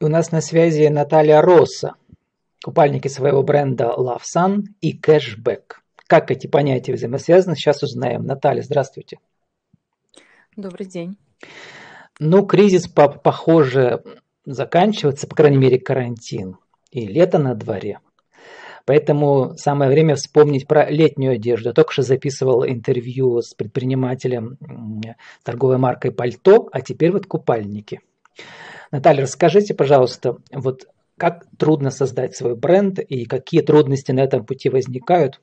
У нас на связи Наталья Росса, купальники своего бренда Love Sun и кэшбэк. Как эти понятия взаимосвязаны, сейчас узнаем. Наталья, здравствуйте. Добрый день. Ну, кризис, похоже, заканчивается, по крайней мере, карантин. И лето на дворе. Поэтому самое время вспомнить про летнюю одежду. Я только что записывал интервью с предпринимателем торговой маркой «Пальто», а теперь вот купальники. Наталья, расскажите, пожалуйста, вот как трудно создать свой бренд и какие трудности на этом пути возникают?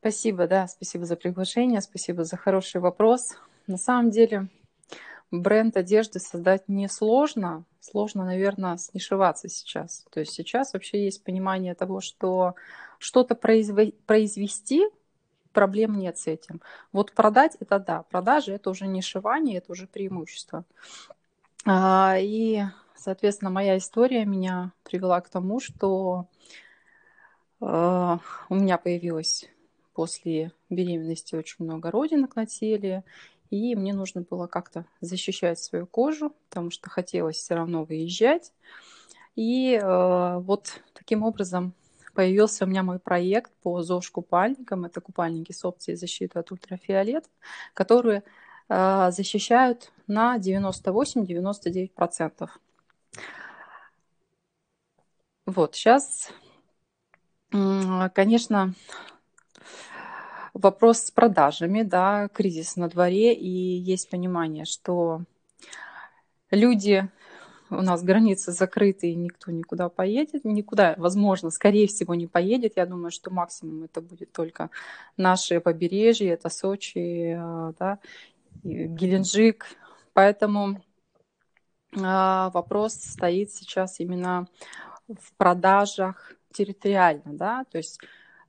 Спасибо, да, спасибо за приглашение, спасибо за хороший вопрос. На самом деле бренд одежды создать несложно, сложно, наверное, снишеваться сейчас. То есть сейчас вообще есть понимание того, что что-то произвести, проблем нет с этим. Вот продать – это да, продажи – это уже не шивание, это уже преимущество. И, соответственно, моя история меня привела к тому, что у меня появилось после беременности очень много родинок на теле, и мне нужно было как-то защищать свою кожу, потому что хотелось все равно выезжать. И вот таким образом появился у меня мой проект по ЗОЖ-купальникам. Это купальники с опцией защиты от ультрафиолета, которые защищают на 98-99%. Вот, сейчас, конечно, вопрос с продажами, да, кризис на дворе, и есть понимание, что люди... У нас границы закрыты, и никто никуда поедет. Никуда, возможно, скорее всего, не поедет. Я думаю, что максимум это будет только наши побережья, это Сочи, да, Геленджик. Поэтому вопрос стоит сейчас именно в продажах территориально, да, то есть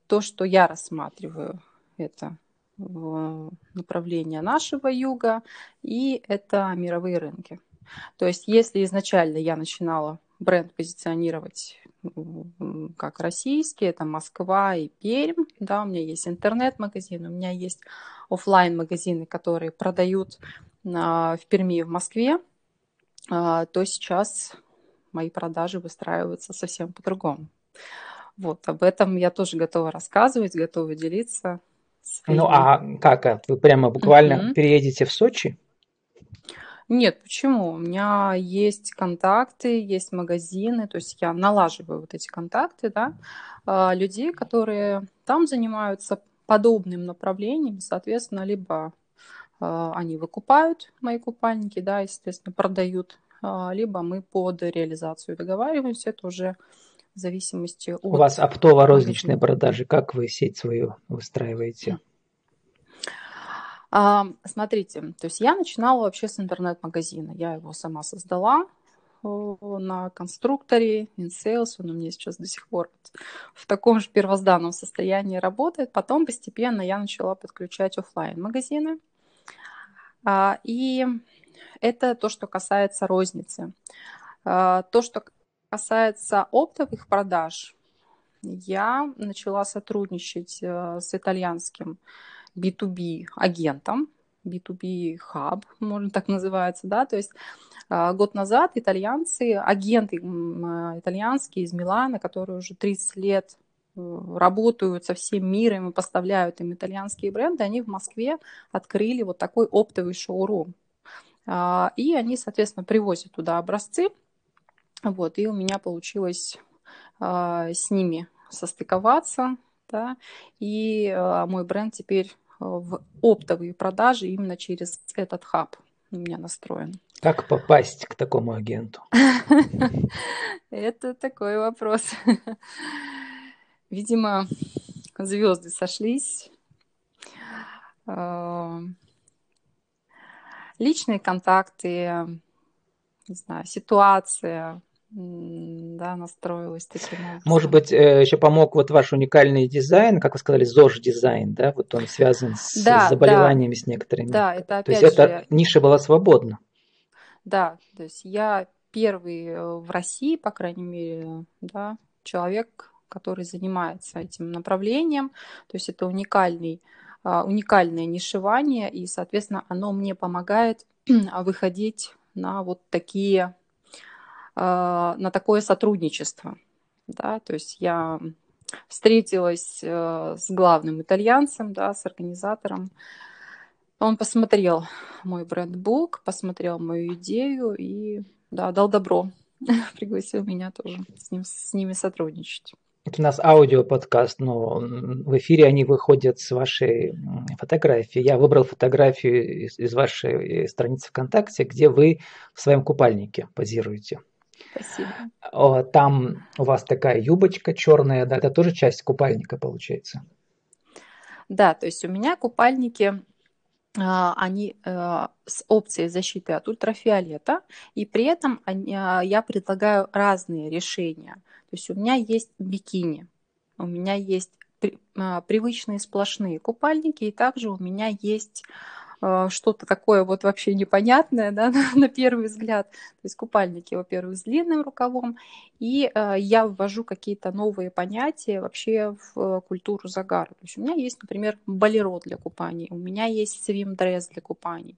то, что я рассматриваю, это направление нашего юга, и это мировые рынки. То есть если изначально я начинала бренд позиционировать как российский, это Москва и Пермь, да, у меня есть интернет-магазин, у меня есть офлайн-магазины, которые продают в Перми и в Москве, то сейчас мои продажи выстраиваются совсем по-другому. Вот, об этом я тоже готова рассказывать, готова делиться. Ну а как, вы прямо буквально переедете в Сочи? Нет, почему? У меня есть контакты, есть магазины, то есть я налаживаю вот эти контакты, да, людей, которые там занимаются подобным направлением, соответственно, либо они выкупают мои купальники, да, и, соответственно, продают, либо мы под реализацию договариваемся, это уже в зависимости от... У вас оптово-розничные продажи, как вы сеть свою выстраиваете? Смотрите, то есть я начинала вообще с интернет-магазина. Я его сама создала на конструкторе InSales. Он у меня сейчас до сих пор в таком же первозданном состоянии работает. Потом постепенно я начала подключать офлайн-магазины. И это то, что касается розницы. То, что касается оптовых продаж, я начала сотрудничать с итальянским B2B-агентом, B2B-хаб, можно так называется, да, то есть год назад итальянцы, агенты итальянские из Милана, которые уже 30 лет работают со всем миром и поставляют им итальянские бренды, они в Москве открыли вот такой оптовый шоурум. И они, соответственно, привозят туда образцы, вот, и у меня получилось с ними состыковаться, да, и мой бренд теперь в оптовые продажи именно через этот хаб у меня настроен. Как попасть к такому агенту? Это такой вопрос. Видимо, звезды сошлись. Личные контакты, не знаю, ситуация. Да, настроилась таким образом. Может быть, еще помог вот ваш уникальный дизайн, как вы сказали, ЗОЖ-дизайн, да, вот он связан с, да, с заболеваниями, да, с некоторыми. Да, это опять то есть же... эта ниша была свободна. Да, то есть я первый в России, по крайней мере, да, человек, который занимается этим направлением, то есть это уникальное нишевание, и, соответственно, оно мне помогает выходить на вот такие, на такое сотрудничество. Да? То есть я встретилась с главным итальянцем, да, с организатором. Он посмотрел мой брендбук, посмотрел мою идею и да, дал добро, пригласил меня тоже с ними сотрудничать. Это у нас аудиоподкаст, но в эфире они выходят с вашей фотографии. Я выбрал фотографию из вашей страницы ВКонтакте, где вы в своем купальнике позируете. Спасибо. Там у вас такая юбочка черная, да, это тоже часть купальника получается. Да, то есть у меня купальники, они с опцией защиты от ультрафиолета, и при этом я предлагаю разные решения. То есть у меня есть бикини, у меня есть привычные сплошные купальники, и также у меня есть что-то такое вот вообще непонятное, да, на первый взгляд. То есть купальники, во-первых, с длинным рукавом, и я ввожу какие-то новые понятия вообще в культуру загара. То есть у меня есть, например, болеро для купаний, у меня есть свим-дресс для купаний,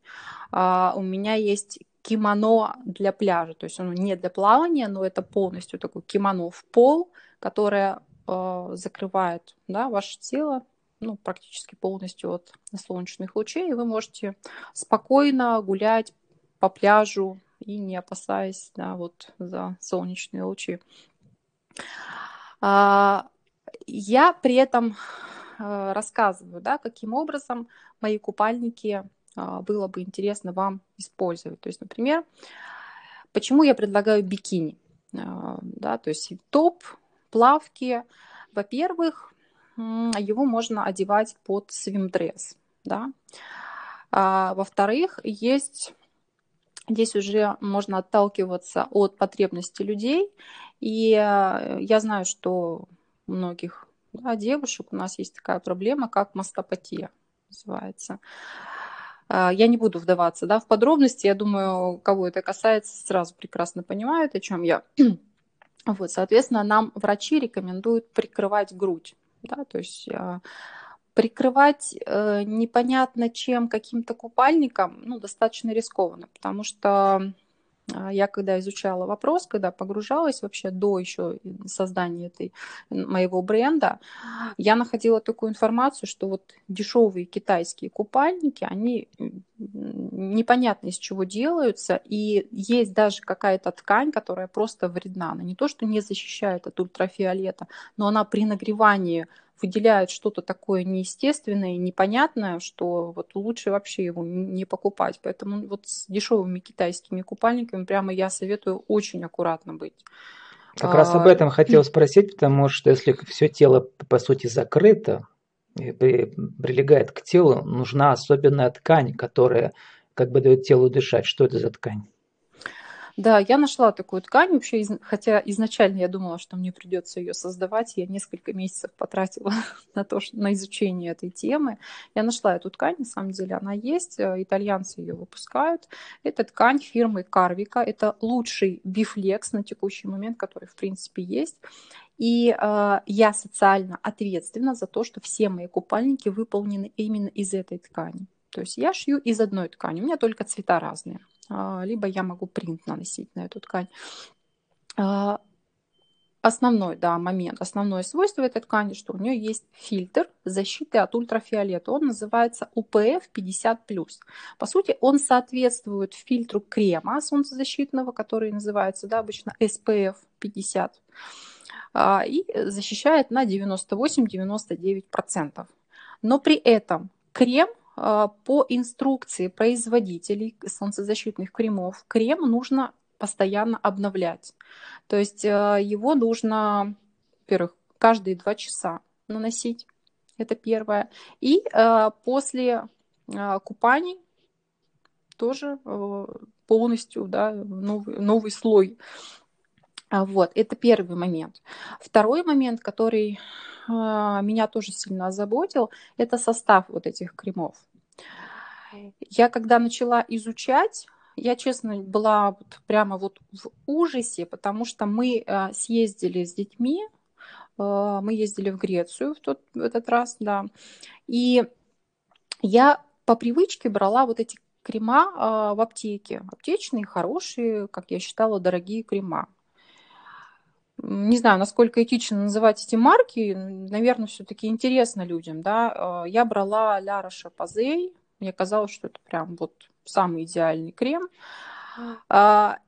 у меня есть кимоно для пляжа. То есть оно не для плавания, но это полностью такое кимоно в пол, которое закрывает, да, ваше тело, ну, практически полностью от солнечных лучей, и вы можете спокойно гулять по пляжу и не опасаясь, да, вот за солнечные лучи. Я при этом рассказываю, да, каким образом мои купальники было бы интересно вам использовать. То есть, например, почему я предлагаю бикини, да, то есть топ, плавки. Во-первых, его можно одевать под свимдресс, да. А, во-вторых, есть здесь уже можно отталкиваться от потребностей людей. И я знаю, что у многих, да, девушек у нас есть такая проблема, как мастопатия называется. Я не буду вдаваться, да, в подробности. Я думаю, кого это касается, сразу прекрасно понимают, о чем я. Вот, соответственно, нам врачи рекомендуют прикрывать грудь. Да, то есть прикрывать непонятно чем, каким-то купальником, ну, достаточно рискованно, потому что я когда изучала вопрос, когда погружалась вообще до еще создания моего бренда, я находила такую информацию, что вот дешевые китайские купальники, они непонятно из чего делаются, и есть даже какая-то ткань, которая просто вредна. Она не то, что не защищает от ультрафиолета, но она при нагревании выделяет что-то такое неестественное и непонятное, что вот лучше вообще его не покупать. Поэтому вот с дешевыми китайскими купальниками прямо я советую очень аккуратно быть. Как раз об этом хотел спросить, потому что если все тело, по сути, закрыто, прилегает к телу, нужна особенная ткань, которая как бы дает телу дышать. Что это за ткань? Да, я нашла такую ткань, вообще, хотя изначально я думала, что мне придется ее создавать, я несколько месяцев потратила на изучение этой темы. Я нашла эту ткань, на самом деле она есть, итальянцы ее выпускают. Это ткань фирмы Карвика, это лучший бифлекс на текущий момент, который в принципе есть. И я социально ответственна за то, что все мои купальники выполнены именно из этой ткани. То есть я шью из одной ткани, у меня только цвета разные. Либо я могу принт наносить на эту ткань. Основной, да, момент, основное свойство этой ткани, что у нее есть фильтр защиты от ультрафиолета. Он называется UPF 50+. По сути, он соответствует фильтру крема солнцезащитного, который называется, да, обычно SPF 50. И защищает на 98-99%. Но при этом крем, по инструкции производителей солнцезащитных кремов, крем нужно постоянно обновлять. То есть его нужно, во-первых, каждые 2 часа наносить. Это первое. И после купаний тоже полностью, да, новый слой. Вот, это первый момент. Второй момент, который меня тоже сильно озаботил, это состав вот этих кремов. Я когда начала изучать, я, честно, была вот прямо вот в ужасе, потому что мы съездили с детьми, мы ездили в Грецию в этот раз, да, и я по привычке брала вот эти крема в аптеке. Аптечные, хорошие, как я считала, дорогие крема. Не знаю, насколько этично называть эти марки. Наверное, все-таки интересно людям. Да? Я брала La Roche-Posay. Мне казалось, что это прям вот самый идеальный крем.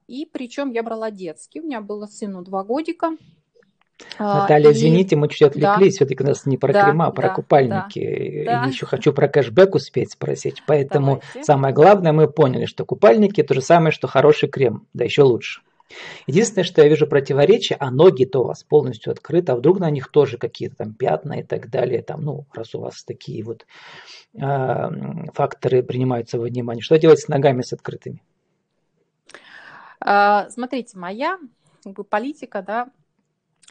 И причем я брала детский. У меня было сыну 2 годика. Наталья, извините, мы чуть отвлеклись, да, все-таки у нас не про крема, а про купальники. Да, еще хочу про кэшбэк успеть спросить. Поэтому самое главное, мы поняли, что купальники то же самое, что хороший крем, да еще лучше. Единственное, что я вижу противоречие, а ноги-то у вас полностью открыты, а вдруг на них тоже какие-то там пятна и так далее, там, ну, раз у вас такие вот факторы принимаются во внимание. Что делать с ногами с открытыми? Смотрите, моя политика, да,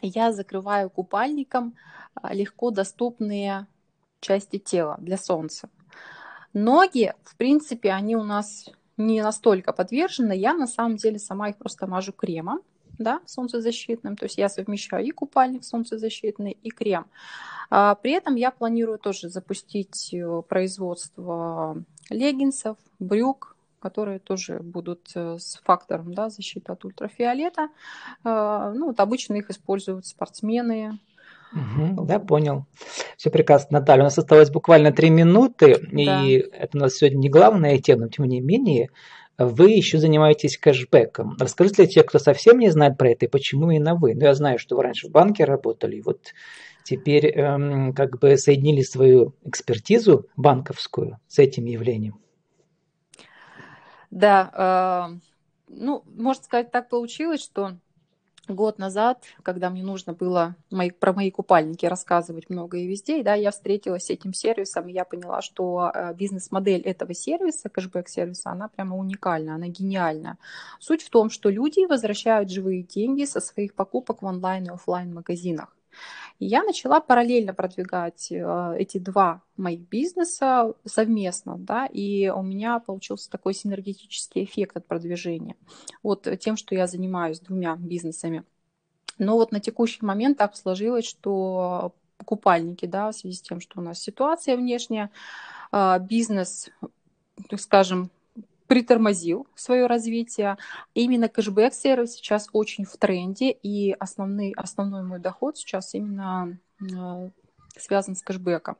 я закрываю купальником легко доступные части тела для солнца. Ноги, в принципе, они у нас не настолько подвержены. Я на самом деле сама их просто мажу кремом, да, солнцезащитным. То есть я совмещаю и купальник солнцезащитный, и крем. При этом я планирую тоже запустить производство леггинсов, брюк, которые тоже будут с фактором, да, защиты от ультрафиолета. Ну, вот обычно их используют спортсмены. Угу, да, понял. Все прекрасно, Наталья. У нас осталось буквально 3 минуты, да, и это у нас сегодня не главная тема, но тем не менее вы еще занимаетесь кэшбэком. Расскажите для тех, кто совсем не знает про это, и почему именно вы. Ну, я знаю, что вы раньше в банке работали, и вот теперь как бы соединили свою экспертизу банковскую с этим явлением. Да, ну, можно сказать, так получилось, что год назад, когда мне нужно было про мои купальники рассказывать много и везде, да, я встретилась с этим сервисом, и я поняла, что бизнес-модель этого сервиса, кэшбэк-сервиса, она прямо уникальна, она гениальна. Суть в том, что люди возвращают живые деньги со своих покупок в онлайн и офлайн магазинах. И я начала параллельно продвигать эти два моих бизнеса совместно, да, и у меня получился такой синергетический эффект от продвижения, вот тем, что я занимаюсь 2 бизнесами. Но вот на текущий момент так сложилось, что купальники, да, в связи с тем, что у нас ситуация внешняя, бизнес, так скажем, притормозил свое развитие. Именно кэшбэк-сервис сейчас очень в тренде, и основной мой доход сейчас именно связан с кэшбэком.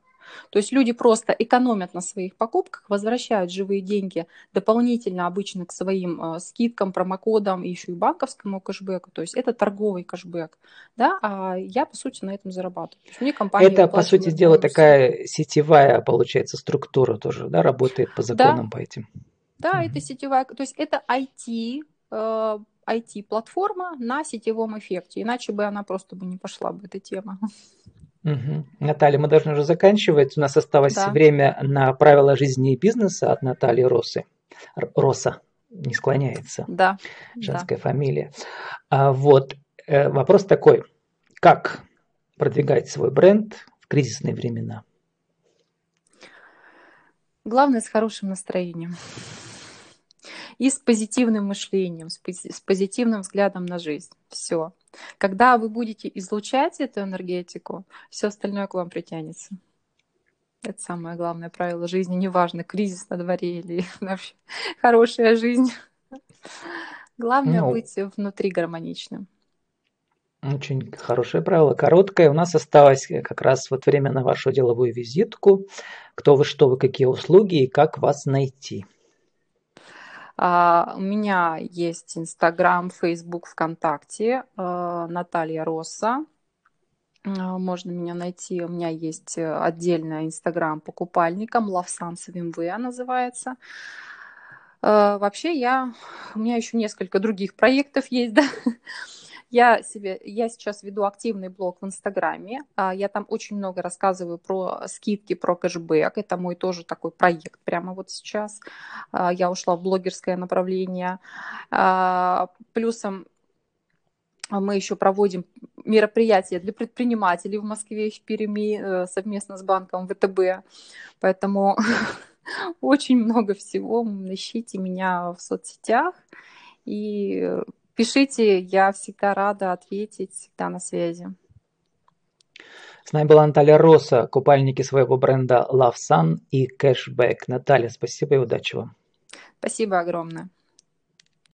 То есть люди просто экономят на своих покупках, возвращают живые деньги дополнительно обычно к своим скидкам, промокодам, и еще и банковскому кэшбэку. То есть это торговый кэшбэк, да? А я, по сути, на этом зарабатываю. То есть мне компания это, по сути дела, такая сетевая, получается, структура тоже, да, работает по законам, да, по этим. Да, это сетевая, то есть это IT-платформа на сетевом эффекте, иначе бы она просто бы не пошла бы, эта тема. Угу. Наталья, мы должны уже заканчивать, у нас осталось время на правила жизни и бизнеса от Натальи Россы. Росса не склоняется, да, женская фамилия. Вот, вопрос такой, как продвигать свой бренд в кризисные времена? Главное, с хорошим настроением и с позитивным мышлением, с позитивным взглядом на жизнь. Все. Когда вы будете излучать эту энергетику, все остальное к вам притянется. Это самое главное правило жизни. Неважно, кризис на дворе или вообще хорошая жизнь. Главное быть внутри гармоничным. Очень хорошее правило, короткое. У нас осталось как раз вот время на вашу деловую визитку. Кто вы, что вы, какие услуги и как вас найти? У меня есть Инстаграм, Фейсбук, ВКонтакте, Наталья Росса. Можно меня найти. У меня есть отдельно Инстаграм по купальникам, Love Sun называется. Вообще у меня еще несколько других проектов есть, да. Я сейчас веду активный блог в Инстаграме. Я там очень много рассказываю про скидки, про кэшбэк. Это мой тоже такой проект прямо вот сейчас. Я ушла в блогерское направление. Плюсом мы еще проводим мероприятия для предпринимателей в Москве и в Перми совместно с банком ВТБ. Поэтому очень много всего. Ищите меня в соцсетях и... Пишите, я всегда рада ответить, всегда на связи. С нами была Наталья Росса, купальники своего бренда Love Sun и кэшбэк. Наталья, спасибо и удачи вам. Спасибо огромное.